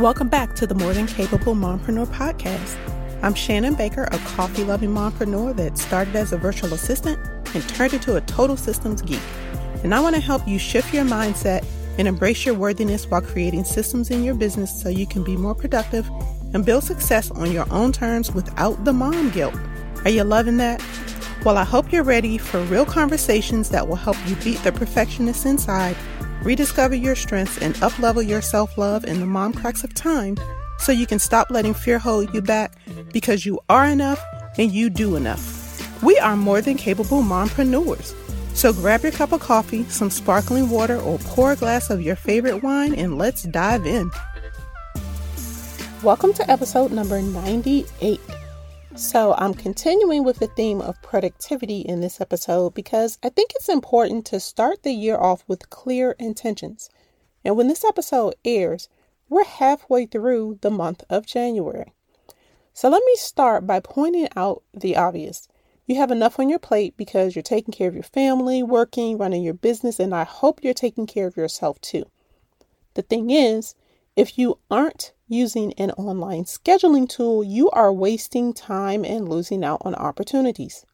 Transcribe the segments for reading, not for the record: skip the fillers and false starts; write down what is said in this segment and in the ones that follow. Welcome back to the More Than Capable Mompreneur Podcast. I'm Shannon Baker, a coffee-loving mompreneur that started as a virtual assistant and turned into a total systems geek. And I want to help you shift your mindset and embrace your worthiness while creating systems in your business so you can be more productive and build success on your own terms without the mom guilt. Are you loving that? Well, I hope you're ready for real conversations that will help you beat the perfectionist inside, rediscover your strengths, and uplevel your self-love in the mom cracks of time so you can stop letting fear hold you back, because you are enough and you do enough. We are more than capable mompreneurs. So grab your cup of coffee, some sparkling water, or pour a glass of your favorite wine, and let's dive in. Welcome to episode number 98. So I'm continuing with the theme of productivity in this episode because I think it's important to start the year off with clear intentions. And when this episode airs, we're halfway through the month of January. So let me start by pointing out the obvious. You have enough on your plate because you're taking care of your family, working, running your business, and I hope you're taking care of yourself too. The thing is, if you aren't using an online scheduling tool, you are wasting time and losing out on opportunities.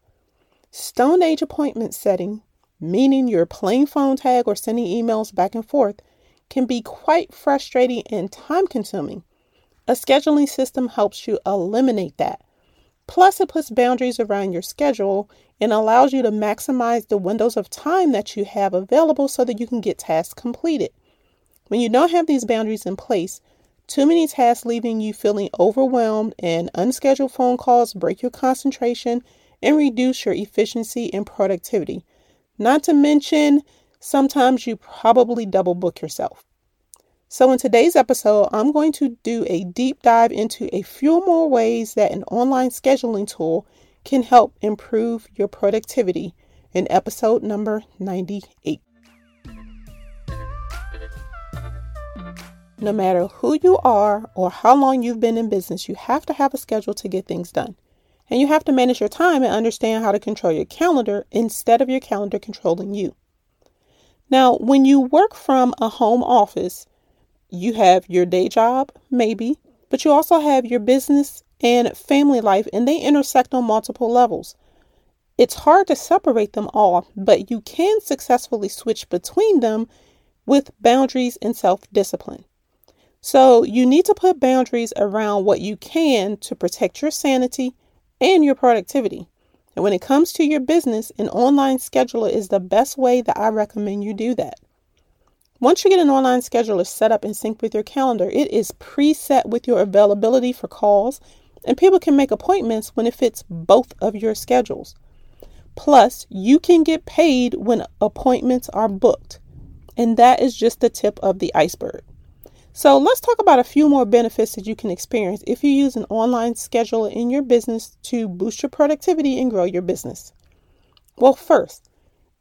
Stone Age appointment setting, meaning you're playing phone tag or sending emails back and forth, can be quite frustrating and time consuming. A scheduling system helps you eliminate that. Plus, it puts boundaries around your schedule and allows you to maximize the windows of time that you have available so that you can get tasks completed. When you don't have these boundaries in place, too many tasks leaving you feeling overwhelmed, and unscheduled phone calls break your concentration and reduce your efficiency and productivity. Not to mention, sometimes you probably double book yourself. So in today's episode, I'm going to do a deep dive into a few more ways that an online scheduling tool can help improve your productivity in episode number 98. No matter who you are or how long you've been in business, you have to have a schedule to get things done. And you have to manage your time and understand how to control your calendar instead of your calendar controlling you. Now, when you work from a home office, you have your day job, maybe, but you also have your business and family life, and they intersect on multiple levels. It's hard to separate them all, but you can successfully switch between them with boundaries and self-discipline. So you need to put boundaries around what you can to protect your sanity and your productivity. And when it comes to your business, an online scheduler is the best way that I recommend you do that. Once you get an online scheduler set up and synced with your calendar, it is preset with your availability for calls, and people can make appointments when it fits both of your schedules. Plus, you can get paid when appointments are booked. And that is just the tip of the iceberg. So let's talk about a few more benefits that you can experience if you use an online scheduler in your business to boost your productivity and grow your business. Well, first,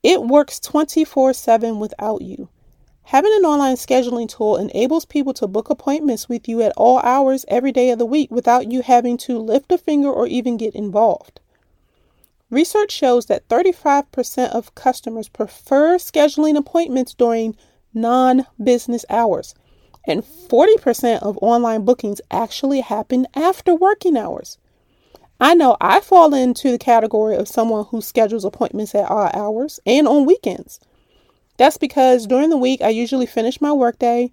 it works 24/7 without you. Having an online scheduling tool enables people to book appointments with you at all hours every day of the week without you having to lift a finger or even get involved. Research shows that 35% of customers prefer scheduling appointments during non-business hours, and 40% of online bookings actually happen after working hours. I know I fall into the category of someone who schedules appointments at odd hours and on weekends. That's because during the week, I usually finish my workday.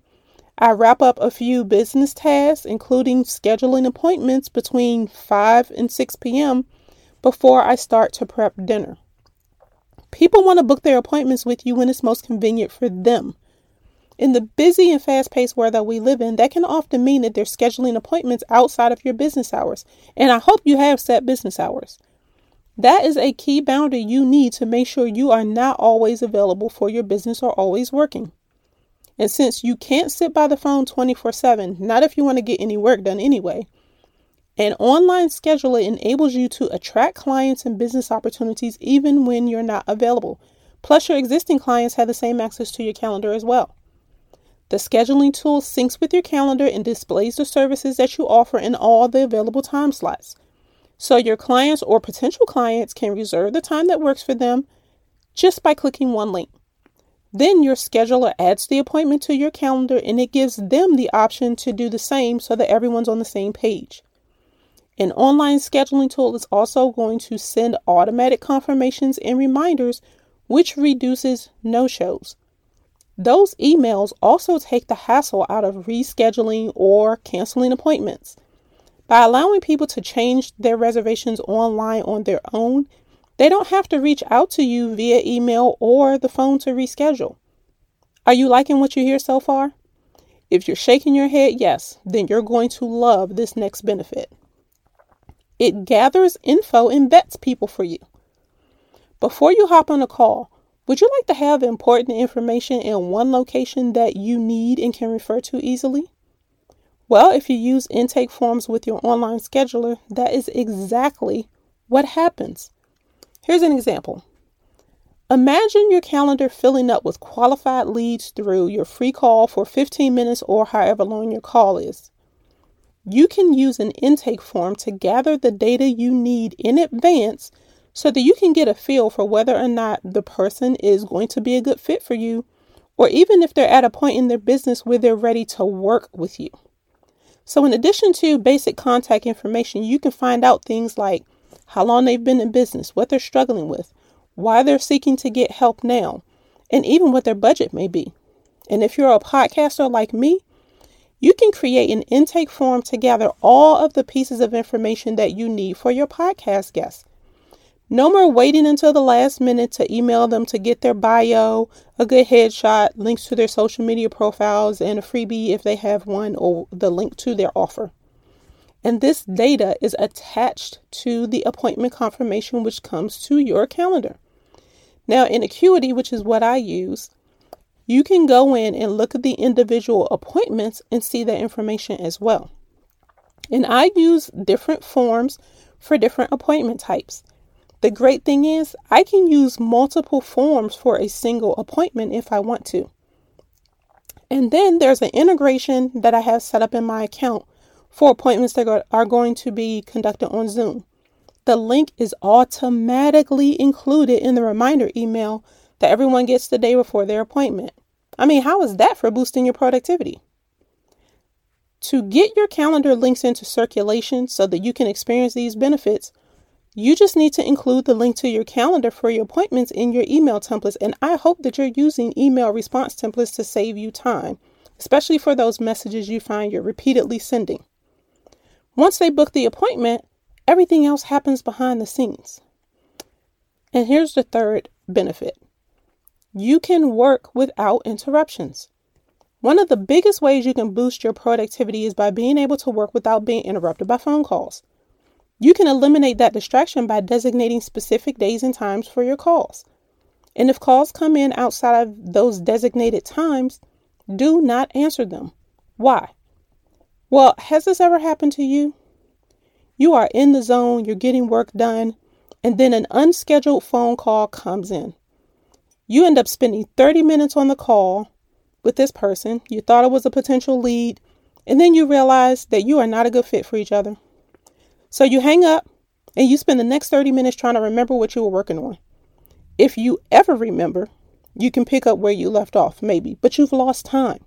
I wrap up a few business tasks, including scheduling appointments between 5 and 6 p.m. before I start to prep dinner. People want to book their appointments with you when it's most convenient for them. In the busy and fast-paced world that we live in, that can often mean that they're scheduling appointments outside of your business hours. And I hope you have set business hours. That is a key boundary you need to make sure you are not always available for your business or always working. And since you can't sit by the phone 24/7, not if you want to get any work done anyway, an online scheduler enables you to attract clients and business opportunities even when you're not available. Plus, your existing clients have the same access to your calendar as well. The scheduling tool syncs with your calendar and displays the services that you offer in all the available time slots. So your clients or potential clients can reserve the time that works for them just by clicking one link. Then your scheduler adds the appointment to your calendar and it gives them the option to do the same so that everyone's on the same page. An online scheduling tool is also going to send automatic confirmations and reminders, which reduces no-shows. Those emails also take the hassle out of rescheduling or canceling appointments. By allowing people to change their reservations online on their own, they don't have to reach out to you via email or the phone to reschedule. Are you liking what you hear so far? If you're shaking your head yes, then you're going to love this next benefit. It gathers info and vets people for you. Before you hop on a call, would you like to have important information in one location that you need and can refer to easily? Well, if you use intake forms with your online scheduler, that is exactly what happens. Here's an example. Imagine your calendar filling up with qualified leads through your free call for 15 minutes or however long your call is. You can use an intake form to gather the data you need in advance so that you can get a feel for whether or not the person is going to be a good fit for you, or even if they're at a point in their business where they're ready to work with you. So in addition to basic contact information, you can find out things like how long they've been in business, what they're struggling with, why they're seeking to get help now, and even what their budget may be. And if you're a podcaster like me, you can create an intake form to gather all of the pieces of information that you need for your podcast guests. No more waiting until the last minute to email them to get their bio, a good headshot, links to their social media profiles, and a freebie if they have one, or the link to their offer. And this data is attached to the appointment confirmation, which comes to your calendar. Now, in Acuity, which is what I use, you can go in and look at the individual appointments and see that information as well. And I use different forms for different appointment types. The great thing is I can use multiple forms for a single appointment if I want to. And then there's an integration that I have set up in my account for appointments that are going to be conducted on Zoom. The link is automatically included in the reminder email that everyone gets the day before their appointment. I mean, how is that for boosting your productivity? To get your calendar links into circulation so that you can experience these benefits, you just need to include the link to your calendar for your appointments in your email templates. And I hope that you're using email response templates to save you time, especially for those messages you find you're repeatedly sending. Once they book the appointment, everything else happens behind the scenes. And here's the third benefit. You can work without interruptions. One of the biggest ways you can boost your productivity is by being able to work without being interrupted by phone calls. You can eliminate that distraction by designating specific days and times for your calls. And if calls come in outside of those designated times, do not answer them. Why? Well, has this ever happened to you? You are in the zone, you're getting work done, and then an unscheduled phone call comes in. You end up spending 30 minutes on the call with this person. You thought it was a potential lead, and then you realize that you are not a good fit for each other. So you hang up and you spend the next 30 minutes trying to remember what you were working on. If you ever remember, you can pick up where you left off, maybe, but you've lost time.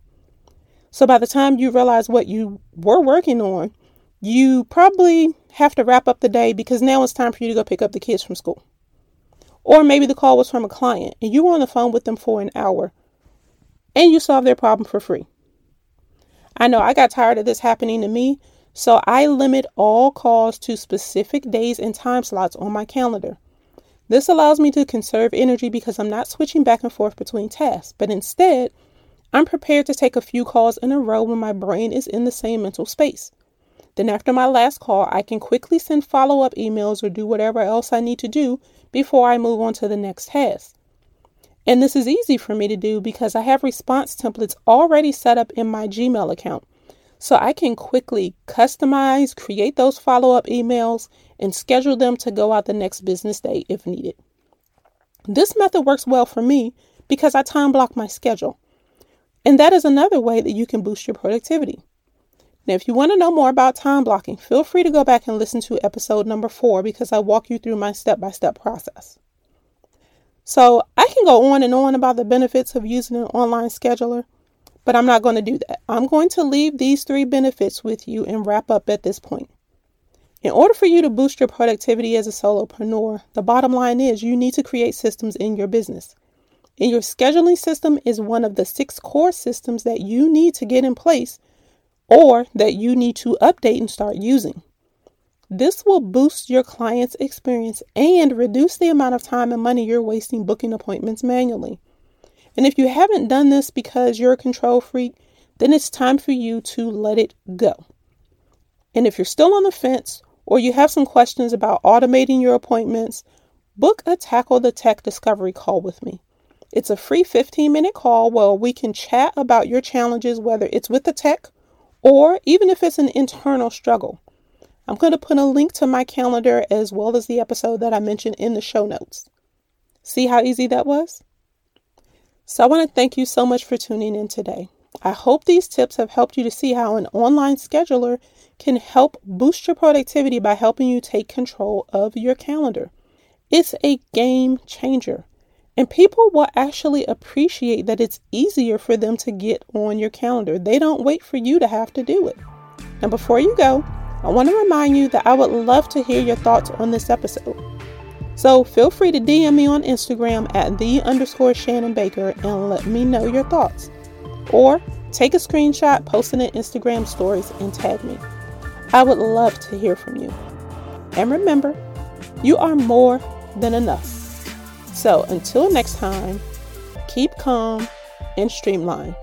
So by the time you realize what you were working on, you probably have to wrap up the day because now it's time for you to go pick up the kids from school. Or maybe the call was from a client and you were on the phone with them for an hour and you solved their problem for free. I know I got tired of this happening to me, so I limit all calls to specific days and time slots on my calendar. This allows me to conserve energy because I'm not switching back and forth between tasks, but instead, I'm prepared to take a few calls in a row when my brain is in the same mental space. Then after my last call, I can quickly send follow-up emails or do whatever else I need to do before I move on to the next task. And this is easy for me to do because I have response templates already set up in my Gmail account. So I can quickly customize, create those follow-up emails, and schedule them to go out the next business day if needed. This method works well for me because I time block my schedule. And that is another way that you can boost your productivity. Now, if you want to know more about time blocking, feel free to go back and listen to episode number 4 because I walk you through my step-by-step process. So I can go on and on about the benefits of using an online scheduler, but I'm not going to do that. I'm going to leave these three benefits with you and wrap up at this point. In order for you to boost your productivity as a solopreneur, the bottom line is you need to create systems in your business. And your scheduling system is one of the 6 core systems that you need to get in place or that you need to update and start using. This will boost your client's experience and reduce the amount of time and money you're wasting booking appointments manually. And if you haven't done this because you're a control freak, then it's time for you to let it go. And if you're still on the fence or you have some questions about automating your appointments, book a Tackle the Tech discovery call with me. It's a free 15-minute call where we can chat about your challenges, whether it's with the tech or even if it's an internal struggle. I'm going to put a link to my calendar as well as the episode that I mentioned in the show notes. See how easy that was? So I want to thank you so much for tuning in today. I hope these tips have helped you to see how an online scheduler can help boost your productivity by helping you take control of your calendar. It's a game changer. And people will actually appreciate that it's easier for them to get on your calendar. They don't wait for you to have to do it. Now, before you go, I want to remind you that I would love to hear your thoughts on this episode. So feel free to DM me on Instagram at @_Shannon Baker and let me know your thoughts. Or take a screenshot, post it in Instagram stories and tag me. I would love to hear from you. And remember, you are more than enough. So until next time, keep calm and streamline.